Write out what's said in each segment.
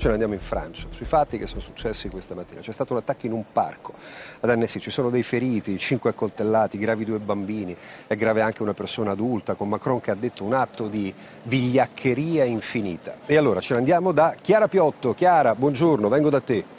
Ce ne andiamo in Francia, sui fatti che sono successi questa mattina. C'è stato un attacco in un parco ad Annecy, ci sono dei feriti, 5 accoltellati, gravi 2 bambini, è grave anche una persona adulta, con Macron che ha detto un atto di vigliaccheria infinita. E allora ce ne andiamo da Chiara Piotto. Chiara, buongiorno, vengo da te.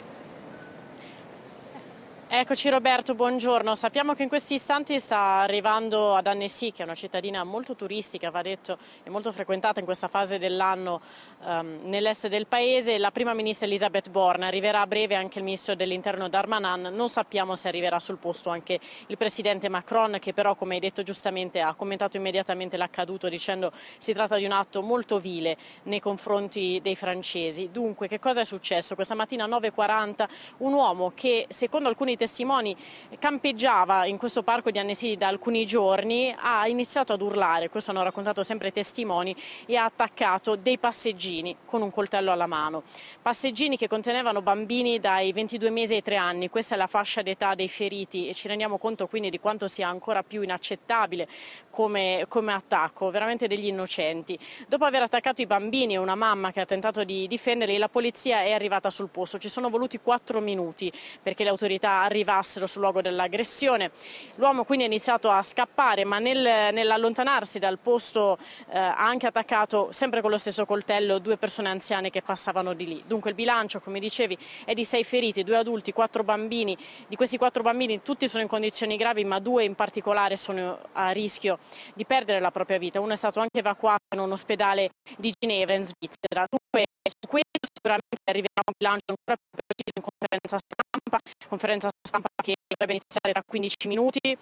Eccoci Roberto, buongiorno. Sappiamo che in questi istanti sta arrivando ad Annecy, che è una cittadina molto turistica, va detto, e molto frequentata in questa fase dell'anno nell'est del paese, la prima ministra Elisabeth Borne. Arriverà a breve anche il ministro dell'interno Darmanin, non sappiamo se arriverà sul posto anche il presidente Macron, che però, come hai detto giustamente, ha commentato immediatamente l'accaduto dicendo si tratta di un atto molto vile nei confronti dei francesi. Dunque, che cosa è successo? Questa mattina a 9:40 un uomo che, secondo alcuni testimoni, campeggiava in questo parco di Annecy da alcuni giorni, ha iniziato ad urlare, questo hanno raccontato sempre i testimoni, e ha attaccato dei passeggini con un coltello alla mano. Passeggini che contenevano bambini dai 22 mesi ai 3 anni, questa è la fascia d'età dei feriti, e ci rendiamo conto quindi di quanto sia ancora più inaccettabile come attacco, veramente degli innocenti. Dopo aver attaccato i bambini e una mamma che ha tentato di difenderli, la polizia è arrivata sul posto. Ci sono voluti 4 minuti perché le autorità arrivassero sul luogo dell'aggressione. L'uomo quindi ha iniziato a scappare, ma nell'allontanarsi dal posto ha anche attaccato, sempre con lo stesso coltello, 2 persone anziane che passavano di lì. Dunque il bilancio, come dicevi, è di 6 feriti, 2 adulti, 4 bambini. Di questi 4 bambini tutti sono in condizioni gravi, ma 2 in particolare sono a rischio di perdere la propria vita. Uno è stato anche evacuato in un ospedale di Ginevra, in Svizzera. Dunque su questo sicuramente arriverà un bilancio ancora più preciso in conferenza stampa che dovrebbe iniziare tra 15 minuti.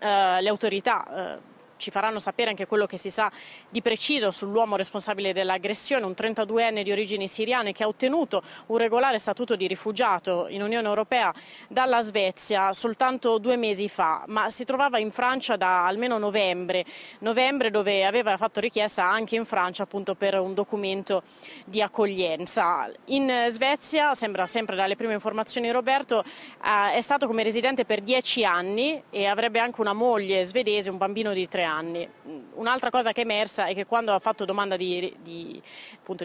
Le autorità ci faranno sapere anche quello che si sa di preciso sull'uomo responsabile dell'aggressione, un 32enne di origini siriane che ha ottenuto un regolare statuto di rifugiato in Unione Europea dalla Svezia soltanto 2 mesi fa, ma si trovava in Francia da almeno novembre, dove aveva fatto richiesta anche in Francia appunto per un documento di accoglienza. In Svezia, sembra sempre dalle prime informazioni Roberto, è stato come residente per 10 anni e avrebbe anche una moglie svedese, un bambino di 3 anni. Un'altra cosa che è emersa è che quando ha fatto domanda di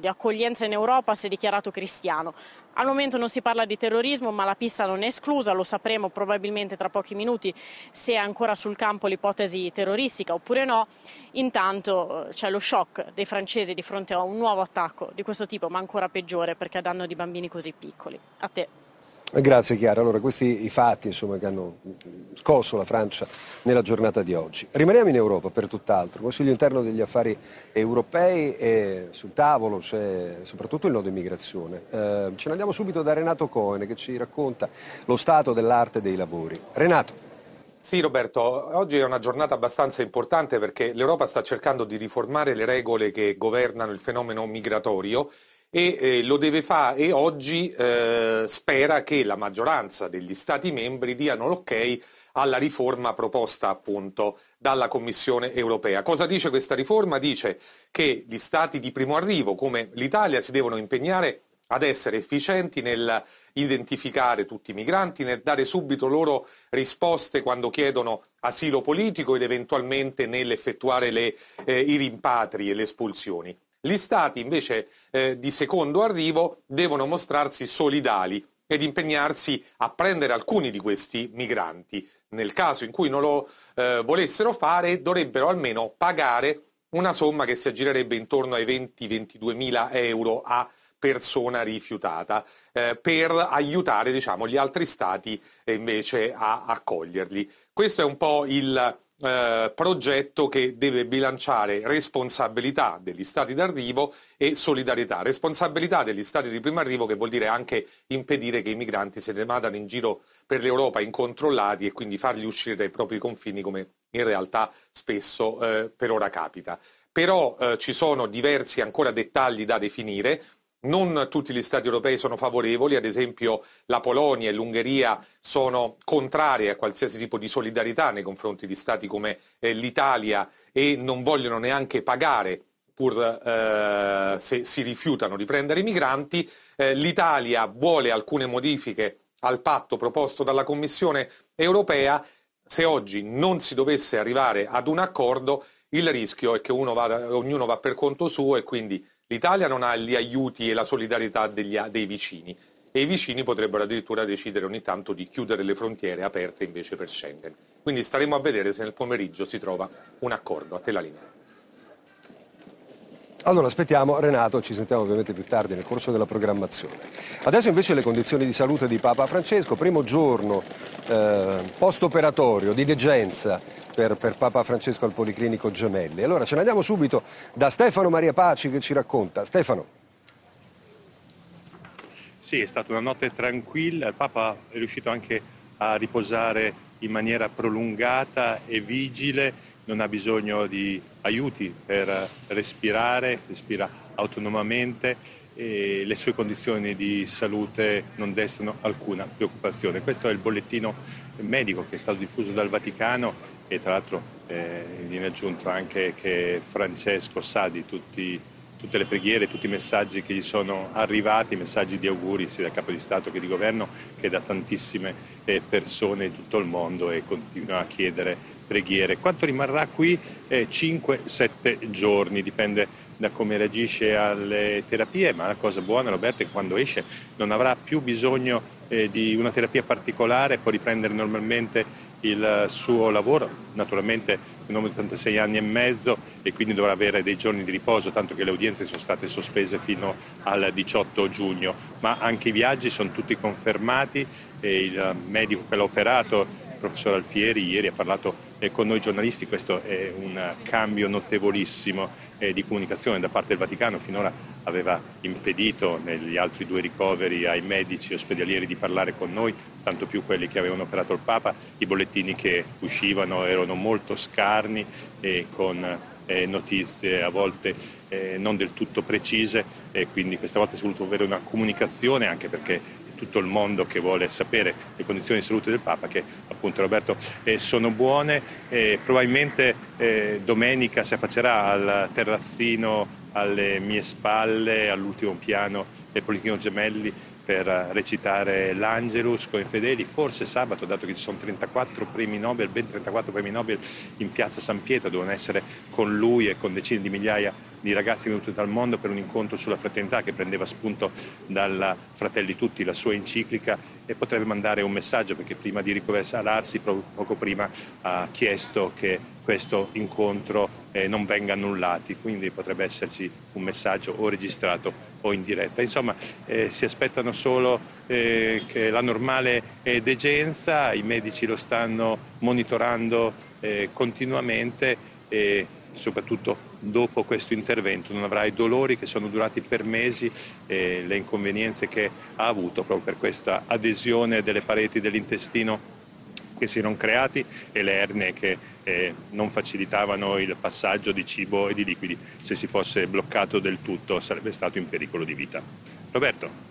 accoglienza in Europa si è dichiarato cristiano. Al momento non si parla di terrorismo, ma la pista non è esclusa, lo sapremo probabilmente tra pochi minuti se è ancora sul campo l'ipotesi terroristica oppure no. Intanto c'è lo shock dei francesi di fronte a un nuovo attacco di questo tipo, ma ancora peggiore perché a danno di bambini così piccoli. A te. Grazie Chiara. Allora, questi i fatti che hanno scosso la Francia nella giornata di oggi. Rimaniamo in Europa per tutt'altro. Il Consiglio interno degli affari europei e sul tavolo c'è soprattutto il nodo immigrazione. Ce ne andiamo subito da Renato Coene che ci racconta lo stato dell'arte dei lavori. Renato. Sì Roberto, oggi è una giornata abbastanza importante perché l'Europa sta cercando di riformare le regole che governano il fenomeno migratorio e lo deve fare e oggi spera che la maggioranza degli Stati membri diano l'ok alla riforma proposta appunto dalla Commissione europea. Cosa dice questa riforma? Dice che gli Stati di primo arrivo come l'Italia si devono impegnare ad essere efficienti nel identificare tutti i migranti, nel dare subito loro risposte quando chiedono asilo politico ed eventualmente nell'effettuare i rimpatri e le espulsioni. Gli Stati invece di secondo arrivo devono mostrarsi solidali ed impegnarsi a prendere alcuni di questi migranti. Nel caso in cui non lo volessero fare, dovrebbero almeno pagare una somma che si aggirerebbe intorno ai 20-22 mila euro a persona rifiutata per aiutare gli altri Stati invece a accoglierli. Questo è un po' il progetto che deve bilanciare responsabilità degli Stati d'arrivo e solidarietà. Responsabilità degli Stati di primo arrivo, che vuol dire anche impedire che i migranti se ne vadano in giro per l'Europa incontrollati e quindi farli uscire dai propri confini come in realtà spesso per ora capita. Però ci sono diversi ancora dettagli da definire. Non tutti gli Stati europei sono favorevoli, ad esempio la Polonia e l'Ungheria sono contrarie a qualsiasi tipo di solidarietà nei confronti di Stati come l'Italia e non vogliono neanche pagare pur se si rifiutano di prendere i migranti. L'Italia vuole alcune modifiche al patto proposto dalla Commissione europea. Se oggi non si dovesse arrivare ad un accordo, il rischio è che ognuno va per conto suo e quindi l'Italia non ha gli aiuti e la solidarietà dei vicini, e i vicini potrebbero addirittura decidere ogni tanto di chiudere le frontiere aperte invece per Schengen. Quindi staremo a vedere se nel pomeriggio si trova un accordo. A te la linea. Allora aspettiamo Renato, ci sentiamo ovviamente più tardi nel corso della programmazione. Adesso invece le condizioni di salute di Papa Francesco, primo giorno post-operatorio di degenza per Papa Francesco al Policlinico Gemelli. Allora ce ne andiamo subito da Stefano Maria Paci che ci racconta. Stefano. Sì, è stata una notte tranquilla, il Papa è riuscito anche a riposare in maniera prolungata e vigile, non ha bisogno di aiuti per respirare, respira autonomamente e le sue condizioni di salute non destano alcuna preoccupazione. Questo è il bollettino medico che è stato diffuso dal Vaticano e tra l'altro viene aggiunto anche che Francesco sa di tutte le preghiere, tutti i messaggi che gli sono arrivati, messaggi di auguri sia da Capo di Stato che di Governo che da tantissime persone di tutto il mondo, e continua a chiedere preghiere. Quanto rimarrà qui? 5-7 giorni, dipende da come reagisce alle terapie, ma la cosa buona, Roberto, è che quando esce non avrà più bisogno di una terapia particolare, può riprendere normalmente il suo lavoro. Naturalmente è un uomo di 86 anni e mezzo e quindi dovrà avere dei giorni di riposo, tanto che le udienze sono state sospese fino al 18 giugno, ma anche i viaggi sono tutti confermati e il medico che l'ha operato, il professor Alfieri, ieri ha parlato con noi giornalisti. Questo è un cambio notevolissimo di comunicazione da parte del Vaticano. Finora aveva impedito negli altri due ricoveri ai medici ospedalieri di parlare con noi, tanto più quelli che avevano operato il Papa. I bollettini che uscivano erano molto scarni e con notizie a volte non del tutto precise, e quindi questa volta si è voluto avere una comunicazione, anche perché tutto il mondo che vuole sapere le condizioni di salute del Papa, che appunto, Roberto, sono buone. Probabilmente domenica si affaccerà al terrazzino alle mie spalle, all'ultimo piano del Policlinico Gemelli, per recitare l'Angelus con i fedeli. Forse sabato, dato che ci sono 34 premi Nobel, ben 34 premi Nobel in piazza San Pietro, devono essere con lui e con decine di migliaia di ragazzi venuti dal mondo per un incontro sulla fraternità che prendeva spunto dalla Fratelli Tutti, la sua enciclica, e potrebbe mandare un messaggio, perché prima di ricoverarsi, poco prima, ha chiesto che questo incontro non venga annullato, quindi potrebbe esserci un messaggio o registrato o in diretta. Insomma, si aspettano solo che la normale degenza, i medici lo stanno monitorando continuamente e soprattutto dopo questo intervento non avrà i dolori che sono durati per mesi e le inconvenienze che ha avuto proprio per questa adesione delle pareti dell'intestino che si erano creati e le erne che non facilitavano il passaggio di cibo e di liquidi. Se si fosse bloccato del tutto sarebbe stato in pericolo di vita. Roberto.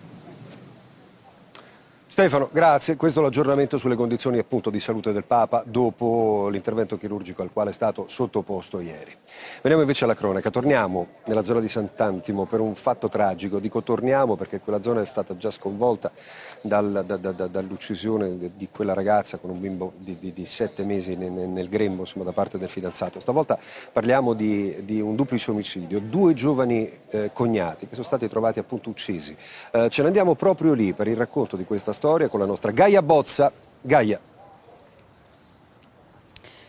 Stefano, grazie. Questo è l'aggiornamento sulle condizioni appunto di salute del Papa dopo l'intervento chirurgico al quale è stato sottoposto ieri. Veniamo invece alla cronaca. Torniamo nella zona di Sant'Antimo per un fatto tragico. Dico torniamo perché quella zona è stata già sconvolta dall'uccisione di quella ragazza con un bimbo di 7 mesi nel grembo, insomma, da parte del fidanzato. Stavolta parliamo di un duplice omicidio. Due giovani cognati che sono stati trovati appunto uccisi. Ce ne andiamo proprio lì per il racconto di questa storia con la nostra Gaia Bozza. Gaia.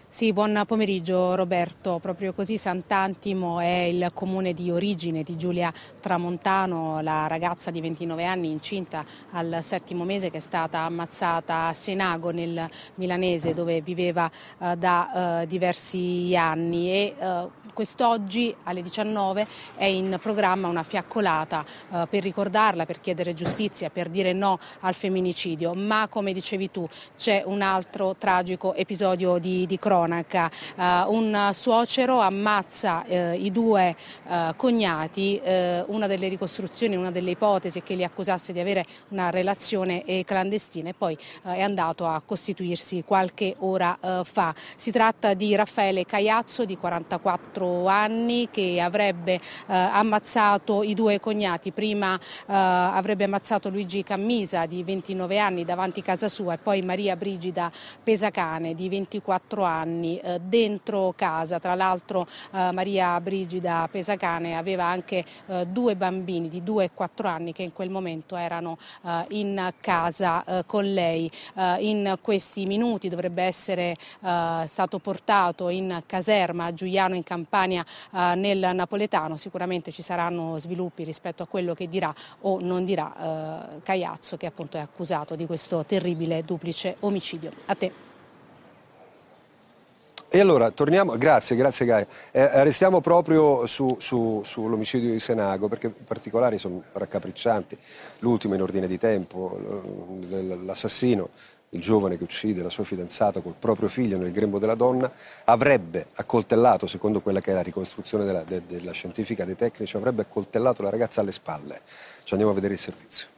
Sì, buon pomeriggio Roberto. Proprio così, Sant'Antimo è il comune di origine di Giulia Tramontano, la ragazza di 29 anni incinta al 7° mese che è stata ammazzata a Senago nel milanese, dove viveva da diversi anni, e quest'oggi alle 19 è in programma una fiaccolata per ricordarla, per chiedere giustizia, per dire no al femminicidio. Ma come dicevi tu c'è un altro tragico episodio di cronaca. Un suocero ammazza i due cognati, una delle ricostruzioni, una delle ipotesi è che li accusasse di avere una relazione clandestina e poi è andato a costituirsi qualche ora fa. Si tratta di Raffaele Caiazzo di 44 anni che avrebbe ammazzato i due cognati, prima avrebbe ammazzato Luigi Cammisa di 29 anni davanti casa sua e poi Maria Brigida Pesacane di 24 anni dentro casa. Tra l'altro Maria Brigida Pesacane aveva anche due bambini di 2 e 4 anni che in quel momento erano in casa con lei. In questi minuti dovrebbe essere stato portato in caserma a Giuliano in Campania nel napoletano. Sicuramente ci saranno sviluppi rispetto a quello che dirà o non dirà Caiazzo, che appunto è accusato di questo terribile duplice omicidio. A te. E allora torniamo, grazie Gaia, restiamo proprio sull'omicidio di Senago, perché i particolari sono raccapriccianti, l'ultimo in ordine di tempo, l'assassino, il giovane che uccide la sua fidanzata col proprio figlio nel grembo della donna, avrebbe accoltellato, secondo quella che è la ricostruzione della scientifica, dei tecnici, avrebbe accoltellato la ragazza alle spalle. Ci andiamo a vedere il servizio.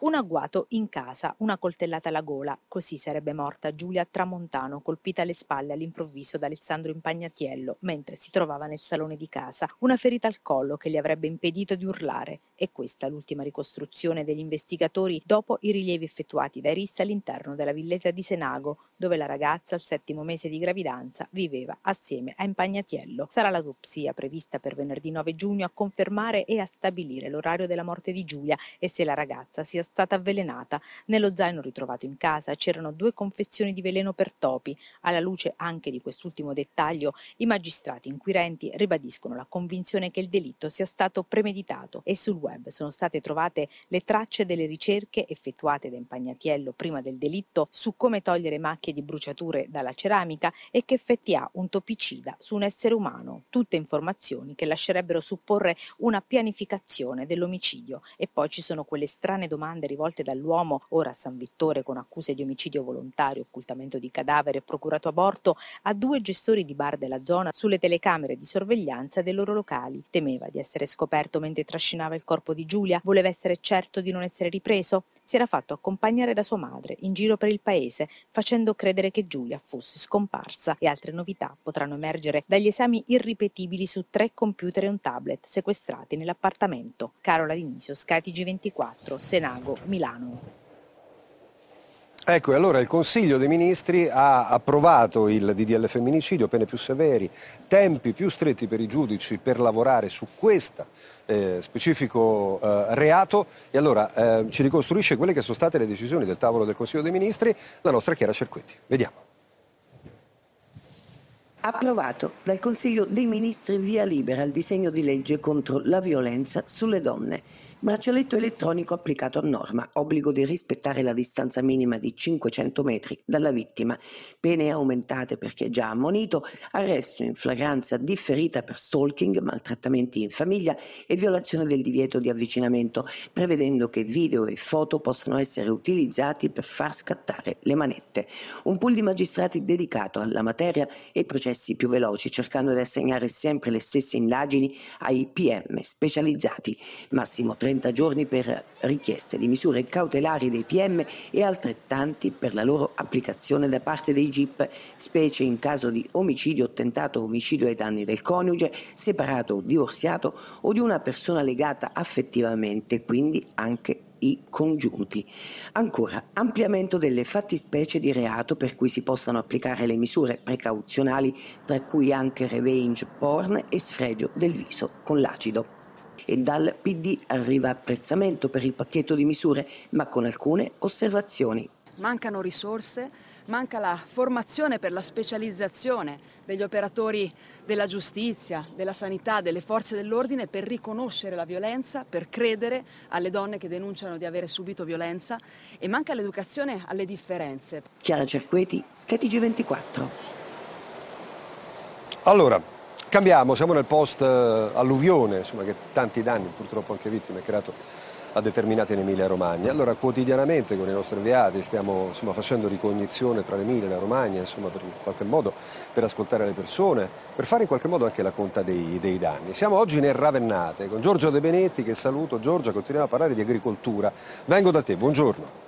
Un agguato in casa, una coltellata alla gola, così sarebbe morta Giulia Tramontano, colpita alle spalle all'improvviso da Alessandro Impagnatiello mentre si trovava nel salone di casa, una ferita al collo che le avrebbe impedito di urlare. E questa l'ultima ricostruzione degli investigatori dopo i rilievi effettuati dai RIS all'interno della villetta di Senago, dove la ragazza al 7° mese di gravidanza viveva assieme a Impagnatiello. Sarà l'autopsia prevista per venerdì 9 giugno a confermare e a stabilire l'orario della morte di Giulia e se la ragazza sia stata avvelenata. Nello zaino ritrovato in casa c'erano 2 confezioni di veleno per topi. Alla luce anche di quest'ultimo dettaglio, i magistrati inquirenti ribadiscono la convinzione che il delitto sia stato premeditato e sul web sono state trovate le tracce delle ricerche effettuate da Impagnatiello prima del delitto su come togliere macchie di bruciature dalla ceramica e che effetti ha un topicida su un essere umano. Tutte informazioni che lascerebbero supporre una pianificazione dell'omicidio. E poi ci sono quelle strane domande rivolte dall'uomo, ora a San Vittore con accuse di omicidio volontario, occultamento di cadavere e procurato aborto, a 2 gestori di bar della zona sulle telecamere di sorveglianza dei loro locali. Temeva di essere scoperto mentre trascinava il corpo di Giulia, voleva essere certo di non essere ripreso. Si era fatto accompagnare da sua madre in giro per il paese, facendo credere che Giulia fosse scomparsa. E altre novità potranno emergere dagli esami irripetibili su 3 computer e un tablet sequestrati nell'appartamento. Carola D'Inizio, Sky TG24, Senago, Milano. Ecco, e allora il Consiglio dei Ministri ha approvato il DDL Femminicidio, pene più severi, tempi più stretti per i giudici per lavorare su questa specifico reato. E allora ci ricostruisce quelle che sono state le decisioni del tavolo del Consiglio dei Ministri la nostra Chiara Cerquetti. Vediamo. Approvato dal Consiglio dei Ministri via libera il disegno di legge contro la violenza sulle donne. Braccialetto elettronico applicato a norma, obbligo di rispettare la distanza minima di 500 metri dalla vittima, pene aumentate perché già ammonito, arresto in flagranza differita per stalking, maltrattamenti in famiglia e violazione del divieto di avvicinamento, prevedendo che video e foto possano essere utilizzati per far scattare le manette. Un pool di magistrati dedicato alla materia e processi più veloci, cercando di assegnare sempre le stesse indagini ai PM specializzati, massimo 30 giorni per richieste di misure cautelari dei PM e altrettanti per la loro applicazione da parte dei GIP, specie in caso di omicidio, tentato omicidio ai danni del coniuge, separato o divorziato o di una persona legata affettivamente, quindi anche i congiunti. Ancora, ampliamento delle fattispecie di reato per cui si possano applicare le misure precauzionali, tra cui anche revenge porn e sfregio del viso con l'acido. E dal PD arriva apprezzamento per il pacchetto di misure, ma con alcune osservazioni. Mancano risorse, manca la formazione per la specializzazione degli operatori della giustizia, della sanità, delle forze dell'ordine per riconoscere la violenza, per credere alle donne che denunciano di avere subito violenza e manca l'educazione alle differenze. Chiara Cerquetti, Sky TG24. Allora, Cambiamo, siamo nel post-alluvione, insomma, che tanti danni, purtroppo anche vittime, ha creato a determinate in Emilia-Romagna. Allora quotidianamente con i nostri inviati stiamo facendo ricognizione tra l'Emilia e la Romagna, per, in qualche modo per ascoltare le persone, per fare in qualche modo anche la conta dei danni. Siamo oggi nel Ravennate con Giorgio De Benetti, che saluto. Giorgio, continuiamo a parlare di agricoltura. Vengo da te, buongiorno.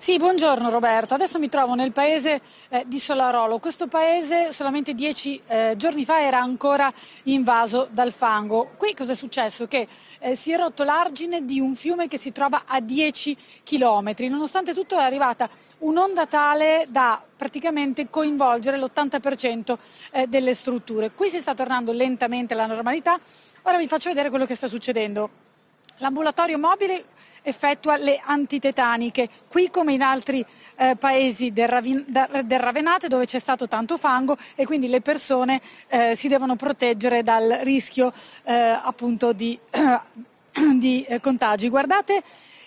Sì, buongiorno Roberto. Adesso mi trovo nel paese di Solarolo. Questo paese solamente 10 giorni fa era ancora invaso dal fango. Qui cosa è successo? Che si è rotto l'argine di un fiume che si trova a 10 chilometri. Nonostante tutto è arrivata un'onda tale da praticamente coinvolgere l'80% delle strutture. Qui si sta tornando lentamente alla normalità. Ora vi faccio vedere quello che sta succedendo. L'ambulatorio mobile effettua le antitetaniche, qui come in altri paesi del Ravennate, dove c'è stato tanto fango e quindi le persone si devono proteggere dal rischio appunto di contagi. Guardate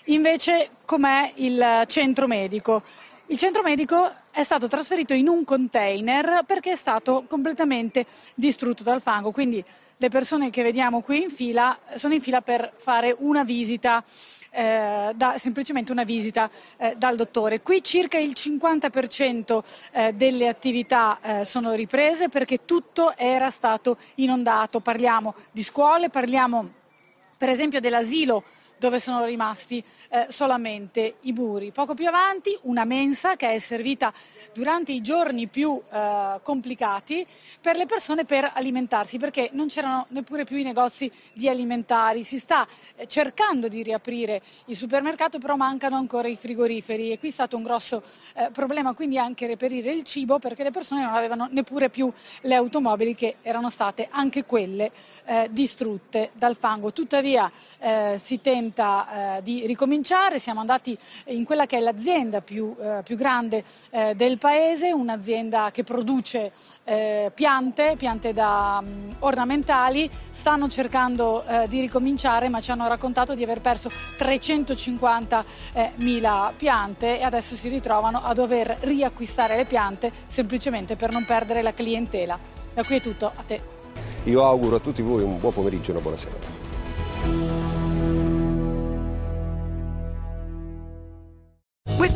invece com'è il centro medico. Il centro medico è stato trasferito in un container perché è stato completamente distrutto dal fango, quindi le persone che vediamo qui in fila sono in fila per fare una visita, semplicemente una visita dal dottore. Qui circa il 50% delle attività sono riprese perché tutto era stato inondato. Parliamo di scuole, parliamo per esempio dell'asilo, dove sono rimasti solamente i muri. Poco più avanti una mensa che è servita durante i giorni più complicati per le persone per alimentarsi, perché non c'erano neppure più i negozi di alimentari. Si sta cercando di riaprire il supermercato, però mancano ancora i frigoriferi e qui è stato un grosso problema quindi anche reperire il cibo, perché le persone non avevano neppure più le automobili, che erano state anche quelle distrutte dal fango. Tuttavia si tende di ricominciare. Siamo andati in quella che è l'azienda più grande del paese, un'azienda che produce piante ornamentali. Stanno cercando di ricominciare, ma ci hanno raccontato di aver perso 350.000 piante e adesso si ritrovano a dover riacquistare le piante semplicemente per non perdere la clientela. Da qui è tutto, a te. Io auguro a tutti voi un buon pomeriggio e una buona serata. With